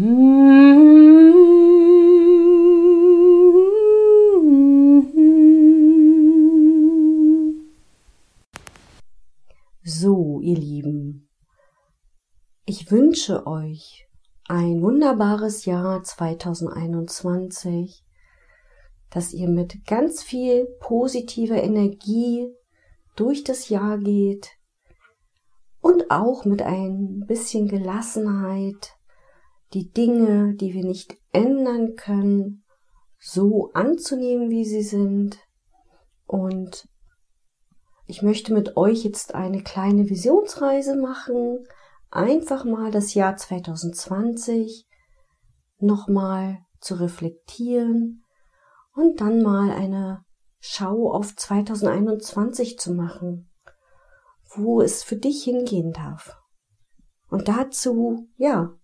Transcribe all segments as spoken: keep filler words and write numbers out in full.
So, ihr Lieben, ich wünsche euch ein wunderbares Jahr zweitausendeinundzwanzig, dass ihr mit ganz viel positiver Energie durch das Jahr geht und auch mit ein bisschen Gelassenheit die Dinge, die wir nicht ändern können, so anzunehmen, wie sie sind. Und ich möchte mit euch jetzt eine kleine Visionsreise machen, einfach mal das Jahr zweitausendzwanzig nochmal zu reflektieren und dann mal eine Schau auf zweitausendeinundzwanzig zu machen, wo es für dich hingehen darf. Und dazu, ja,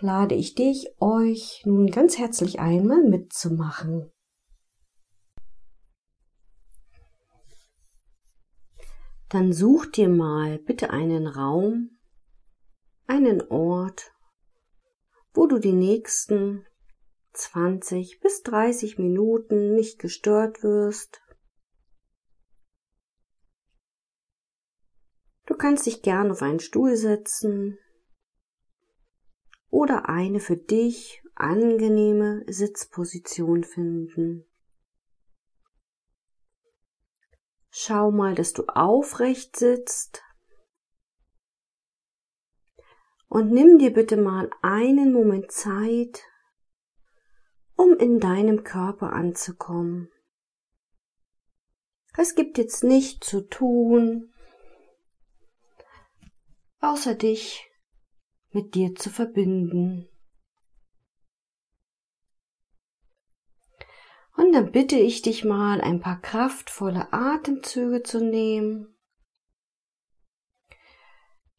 lade ich dich, euch nun ganz herzlich einmal mitzumachen. Dann such dir mal bitte einen Raum, einen Ort, wo du die nächsten zwanzig bis dreißig Minuten nicht gestört wirst. Du kannst dich gern auf einen Stuhl setzen oder eine für dich angenehme Sitzposition finden. Schau mal, dass du aufrecht sitzt und nimm dir bitte mal einen Moment Zeit, um in deinem Körper anzukommen. Es gibt jetzt nichts zu tun, außer dich mit dir zu verbinden. Und dann bitte ich dich mal, ein paar kraftvolle Atemzüge zu nehmen,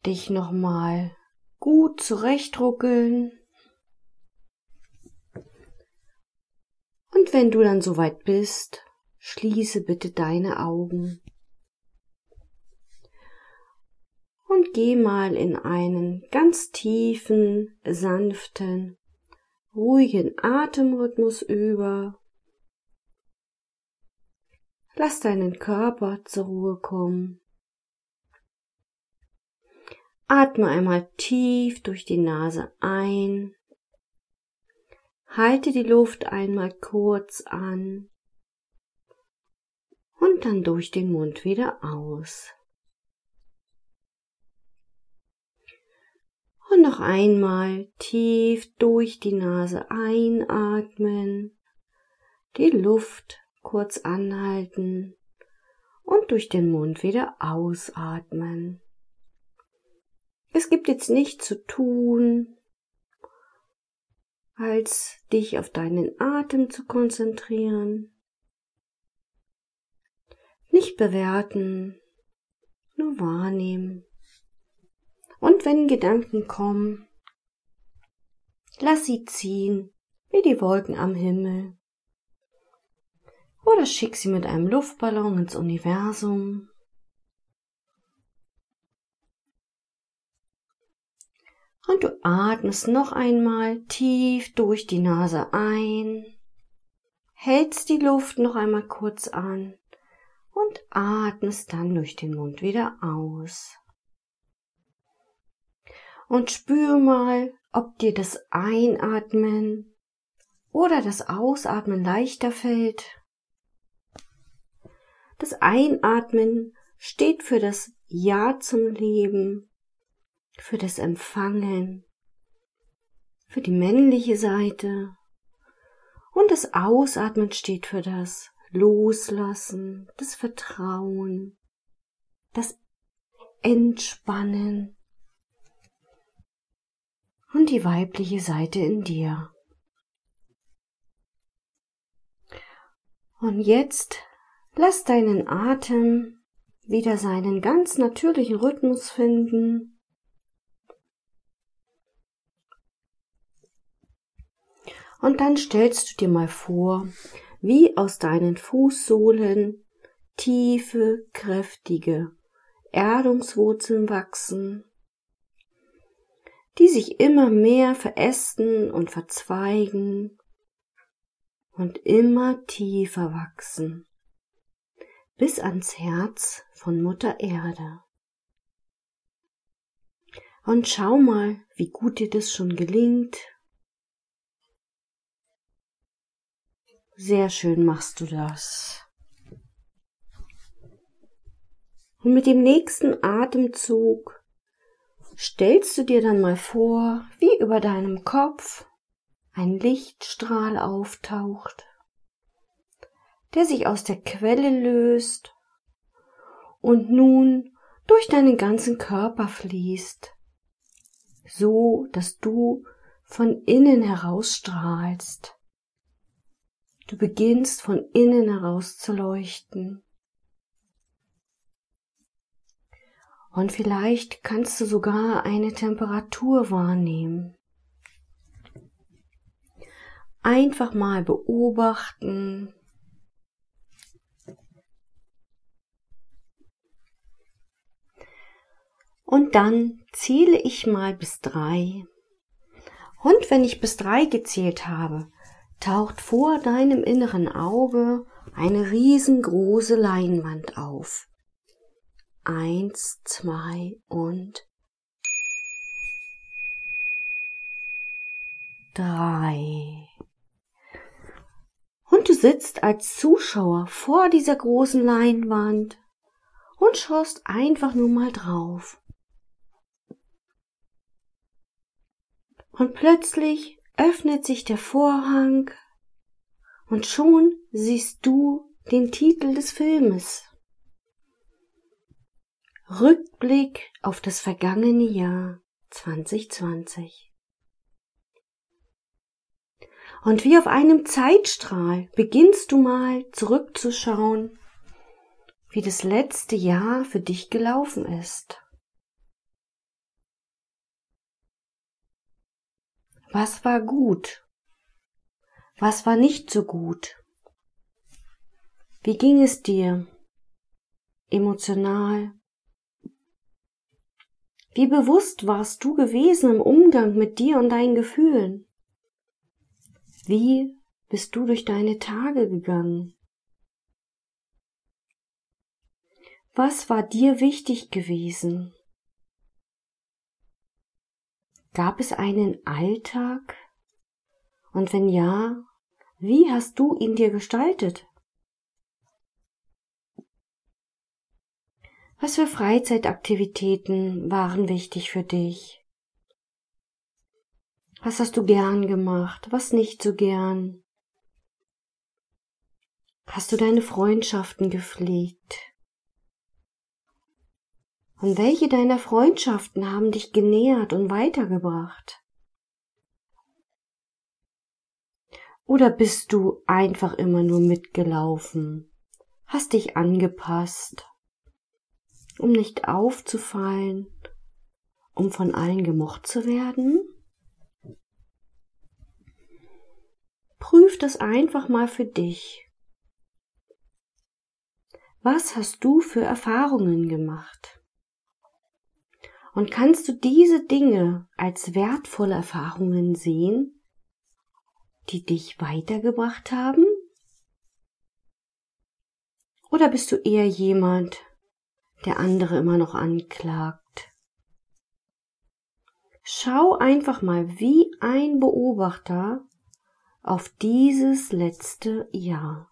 dich nochmal gut zurechtruckeln. Und wenn du dann soweit bist, schließe bitte deine Augen und geh mal in einen ganz tiefen, sanften, ruhigen Atemrhythmus über. Lass deinen Körper zur Ruhe kommen. Atme einmal tief durch die Nase ein. Halte die Luft einmal kurz an. Und dann durch den Mund wieder aus. Und noch einmal tief durch die Nase einatmen. Die Luft kurz anhalten und durch den Mund wieder ausatmen. Es gibt jetzt nichts zu tun, als dich auf deinen Atem zu konzentrieren. Nicht bewerten, nur wahrnehmen. Und wenn Gedanken kommen, lass sie ziehen wie die Wolken am Himmel. Oder schick sie mit einem Luftballon ins Universum. Und du atmest noch einmal tief durch die Nase ein, hältst die Luft noch einmal kurz an und atmest dann durch den Mund wieder aus. Und spür mal, ob dir das Einatmen oder das Ausatmen leichter fällt. Das Einatmen steht für das Ja zum Leben, für das Empfangen, für die männliche Seite. Und das Ausatmen steht für das Loslassen, das Vertrauen, das Entspannen und die weibliche Seite in dir. Und jetzt lass deinen Atem wieder seinen ganz natürlichen Rhythmus finden. Und dann stellst du dir mal vor, wie aus deinen Fußsohlen tiefe, kräftige Erdungswurzeln wachsen, die sich immer mehr verästen und verzweigen und immer tiefer wachsen, bis ans Herz von Mutter Erde. Und schau mal, wie gut dir das schon gelingt. Sehr schön machst du das. Und mit dem nächsten Atemzug stellst du dir dann mal vor, wie über deinem Kopf ein Lichtstrahl auftaucht, der sich aus der Quelle löst und nun durch deinen ganzen Körper fließt, so dass du von innen herausstrahlst. Du beginnst von innen heraus zu leuchten. Und vielleicht kannst du sogar eine Temperatur wahrnehmen. Einfach mal beobachten. Und dann zähle ich mal bis drei. Und wenn ich bis drei gezählt habe, taucht vor deinem inneren Auge eine riesengroße Leinwand auf. Eins, zwei und drei. Und du sitzt als Zuschauer vor dieser großen Leinwand und schaust einfach nur mal drauf. Und plötzlich öffnet sich der Vorhang und schon siehst du den Titel des Filmes. Rückblick auf das vergangene Jahr zwanzig zwanzig. Und wie auf einem Zeitstrahl beginnst du mal zurückzuschauen, wie das letzte Jahr für dich gelaufen ist. Was war gut? Was war nicht so gut? Wie ging es dir emotional? Wie bewusst warst du gewesen im Umgang mit dir und deinen Gefühlen? Wie bist du durch deine Tage gegangen? Was war dir wichtig gewesen? Gab es einen Alltag? Und wenn ja, wie hast du ihn dir gestaltet? Was für Freizeitaktivitäten waren wichtig für dich? Was hast du gern gemacht, was nicht so gern? Hast du deine Freundschaften gepflegt? Und welche deiner Freundschaften haben dich genährt und weitergebracht? Oder bist du einfach immer nur mitgelaufen, hast dich angepasst, um nicht aufzufallen, um von allen gemocht zu werden? Prüf das einfach mal für dich. Was hast du für Erfahrungen gemacht? Und kannst du diese Dinge als wertvolle Erfahrungen sehen, die dich weitergebracht haben? Oder bist du eher jemand, der andere immer noch anklagt? Schau einfach mal wie ein Beobachter auf dieses letzte Jahr.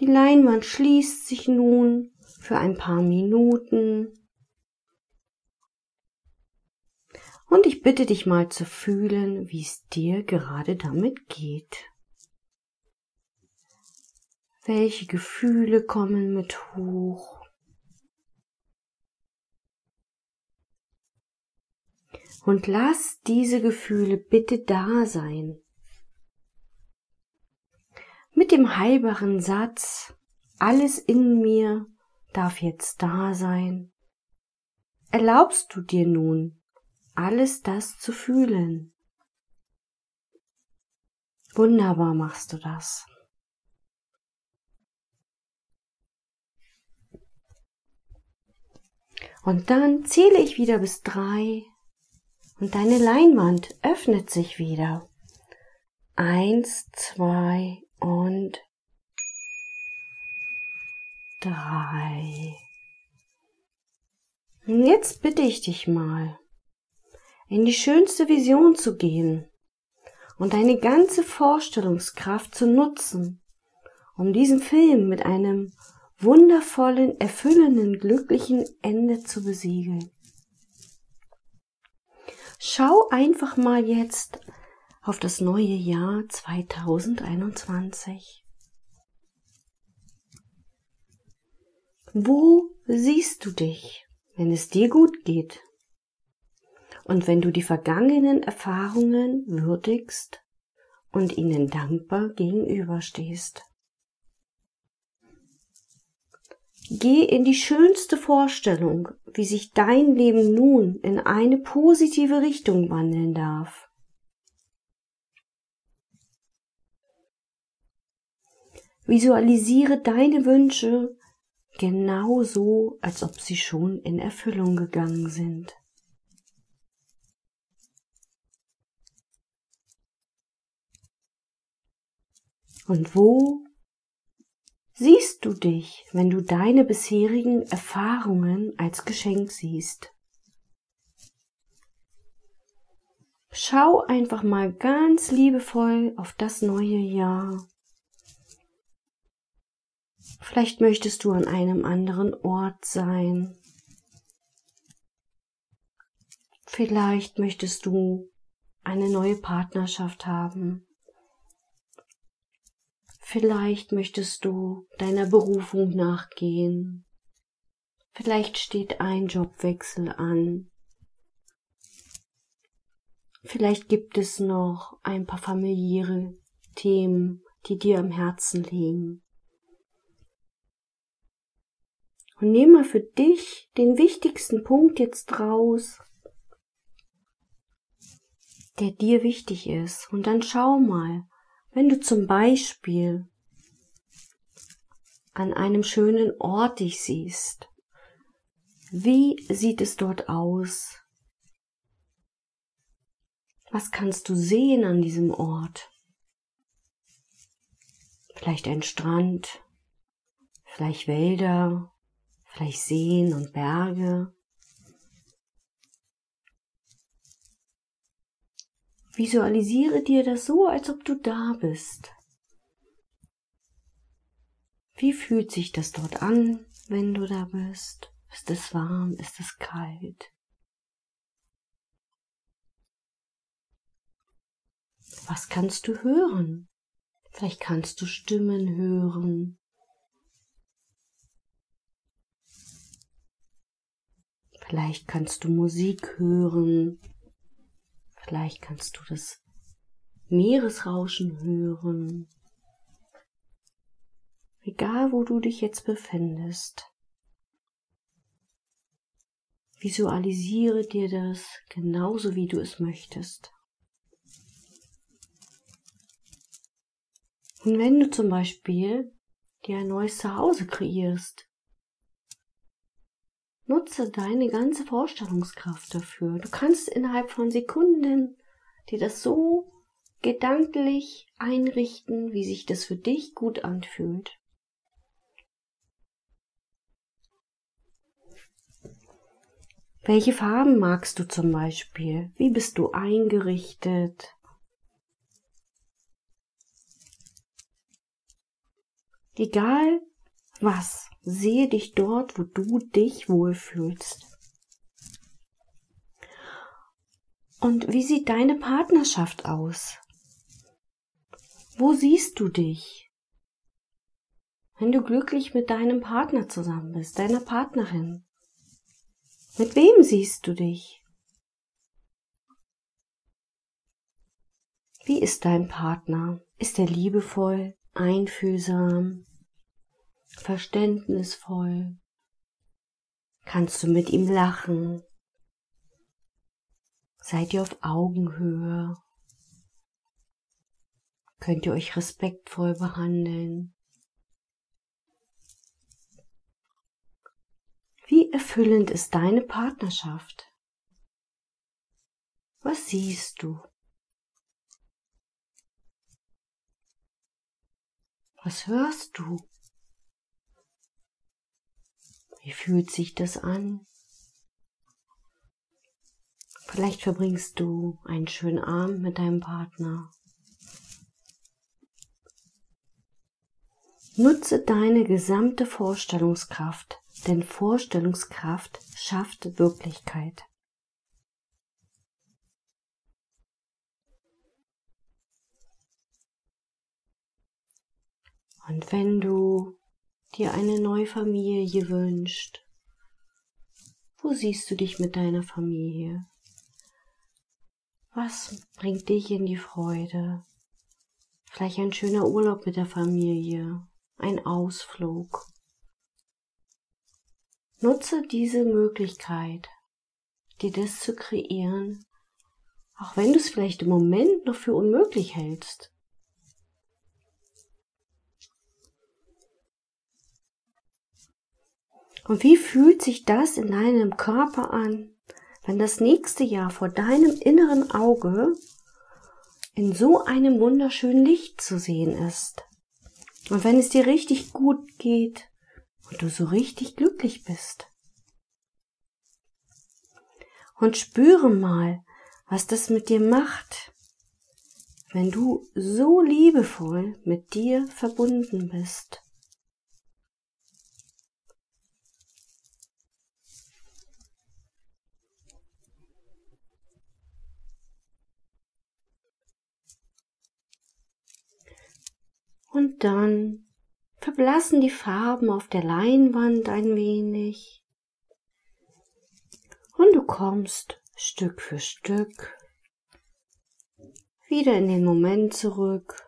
Die Leinwand schließt sich nun für ein paar Minuten. Und ich bitte dich mal zu fühlen, wie es dir gerade damit geht. Welche Gefühle kommen mit hoch? Und lass diese Gefühle bitte da sein. Mit dem heilbaren Satz, alles in mir darf jetzt da sein, erlaubst du dir nun, alles das zu fühlen. Wunderbar machst du das. Und dann zähle ich wieder bis drei und deine Leinwand öffnet sich wieder. Eins, zwei und drei. Und jetzt bitte ich dich mal, in die schönste Vision zu gehen und deine ganze Vorstellungskraft zu nutzen, um diesen Film mit einem wundervollen, erfüllenden, glücklichen Ende zu besiegeln. Schau einfach mal jetzt auf das neue Jahr zweitausendeinundzwanzig. Wo siehst du dich, wenn es dir gut geht? Und wenn du die vergangenen Erfahrungen würdigst und ihnen dankbar gegenüberstehst. Geh in die schönste Vorstellung, wie sich dein Leben nun in eine positive Richtung wandeln darf. Visualisiere deine Wünsche genauso, als ob sie schon in Erfüllung gegangen sind. Und wo siehst du dich, wenn du deine bisherigen Erfahrungen als Geschenk siehst? Schau einfach mal ganz liebevoll auf das neue Jahr. Vielleicht möchtest du an einem anderen Ort sein. Vielleicht möchtest du eine neue Partnerschaft haben. Vielleicht möchtest du deiner Berufung nachgehen. Vielleicht steht ein Jobwechsel an. Vielleicht gibt es noch ein paar familiäre Themen, die dir am Herzen liegen. Und nimm mal für dich den wichtigsten Punkt jetzt raus, der dir wichtig ist. Und dann schau mal, wenn du zum Beispiel an einem schönen Ort dich siehst, wie sieht es dort aus? Was kannst du sehen an diesem Ort? Vielleicht ein Strand, vielleicht Wälder, vielleicht Seen und Berge. Visualisiere dir das so, als ob du da bist. Wie fühlt sich das dort an, wenn du da bist? Ist es warm? Ist es kalt? Was kannst du hören? Vielleicht kannst du Stimmen hören. Vielleicht kannst du Musik hören. Vielleicht kannst du das Meeresrauschen hören. Egal, wo du dich jetzt befindest. Visualisiere dir das genauso, wie du es möchtest. Und wenn du zum Beispiel dir ein neues Zuhause kreierst, nutze deine ganze Vorstellungskraft dafür. Du kannst innerhalb von Sekunden dir das so gedanklich einrichten, wie sich das für dich gut anfühlt. Welche Farben magst du zum Beispiel? Wie bist du eingerichtet? Egal was. Sehe dich dort, wo du dich wohlfühlst. Und wie sieht deine Partnerschaft aus? Wo siehst du dich, wenn du glücklich mit deinem Partner zusammen bist, deiner Partnerin? Mit wem siehst du dich? Wie ist dein Partner? Ist er liebevoll, einfühlsam? Verständnisvoll? Kannst du mit ihm lachen? Seid ihr auf Augenhöhe? Könnt ihr euch respektvoll behandeln? Wie erfüllend ist deine Partnerschaft? Was siehst du? Was hörst du? Wie fühlt sich das an? Vielleicht verbringst du einen schönen Abend mit deinem Partner. Nutze deine gesamte Vorstellungskraft, denn Vorstellungskraft schafft Wirklichkeit. Und wenn du dir eine neue Familie wünschst, wo siehst du dich mit deiner Familie? Was bringt dich in die Freude? Vielleicht ein schöner Urlaub mit der Familie, ein Ausflug. Nutze diese Möglichkeit, dir das zu kreieren, auch wenn du es vielleicht im Moment noch für unmöglich hältst. Und wie fühlt sich das in deinem Körper an, wenn das nächste Jahr vor deinem inneren Auge in so einem wunderschönen Licht zu sehen ist? Und wenn es dir richtig gut geht und du so richtig glücklich bist? Und spüre mal, was das mit dir macht, wenn du so liebevoll mit dir verbunden bist. Und dann verblassen die Farben auf der Leinwand ein wenig. Und du kommst Stück für Stück wieder in den Moment zurück.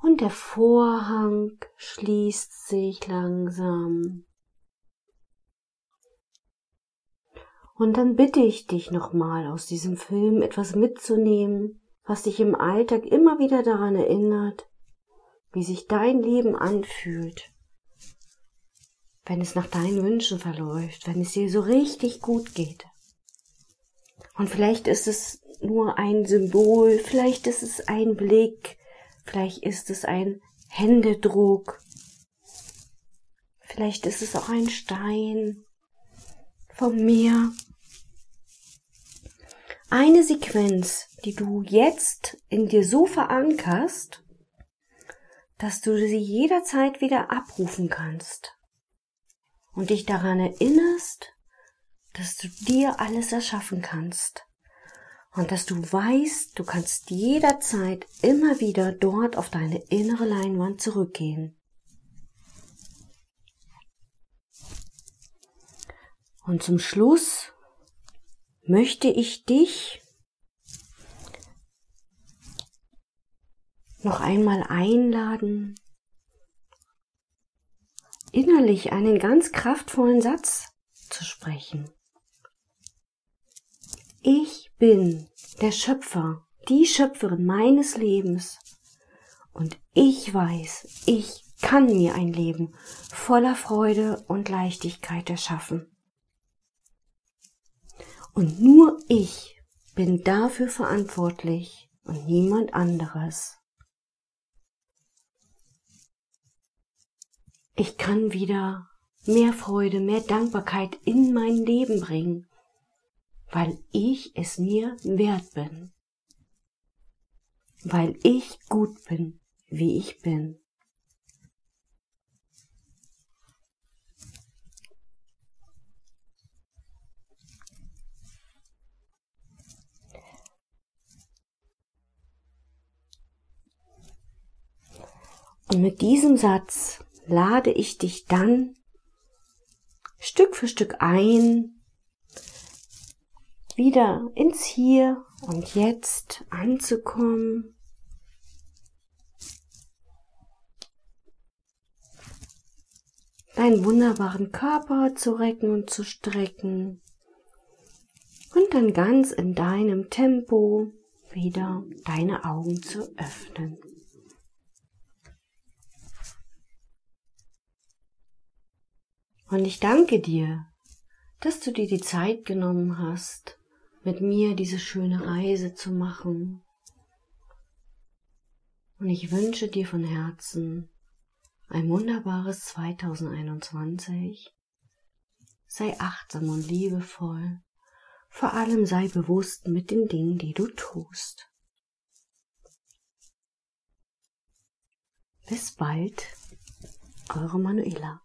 Und der Vorhang schließt sich langsam. Und dann bitte ich dich nochmal, aus diesem Film etwas mitzunehmen, was dich im Alltag immer wieder daran erinnert, wie sich dein Leben anfühlt, wenn es nach deinen Wünschen verläuft, wenn es dir so richtig gut geht. Und vielleicht ist es nur ein Symbol, vielleicht ist es ein Blick, vielleicht ist es ein Händedruck, vielleicht ist es auch ein Stein von mir. Eine Sequenz, die du jetzt in dir so verankerst, dass du sie jederzeit wieder abrufen kannst und dich daran erinnerst, dass du dir alles erschaffen kannst und dass du weißt, du kannst jederzeit immer wieder dort auf deine innere Leinwand zurückgehen. Und zum Schluss möchte ich dich noch einmal einladen, innerlich einen ganz kraftvollen Satz zu sprechen. Ich bin der Schöpfer, die Schöpferin meines Lebens und ich weiß, ich kann mir ein Leben voller Freude und Leichtigkeit erschaffen. Und nur ich bin dafür verantwortlich und niemand anderes. Ich kann wieder mehr Freude, mehr Dankbarkeit in mein Leben bringen, weil ich es mir wert bin. Weil ich gut bin, wie ich bin. Und mit diesem Satz lade ich dich dann Stück für Stück ein, wieder ins Hier und Jetzt anzukommen. Deinen wunderbaren Körper zu recken und zu strecken. Und dann ganz in deinem Tempo wieder deine Augen zu öffnen. Und ich danke dir, dass du dir die Zeit genommen hast, mit mir diese schöne Reise zu machen. Und ich wünsche dir von Herzen ein wunderbares zweitausendeinundzwanzig. Sei achtsam und liebevoll. Vor allem sei bewusst mit den Dingen, die du tust. Bis bald, eure Manuela.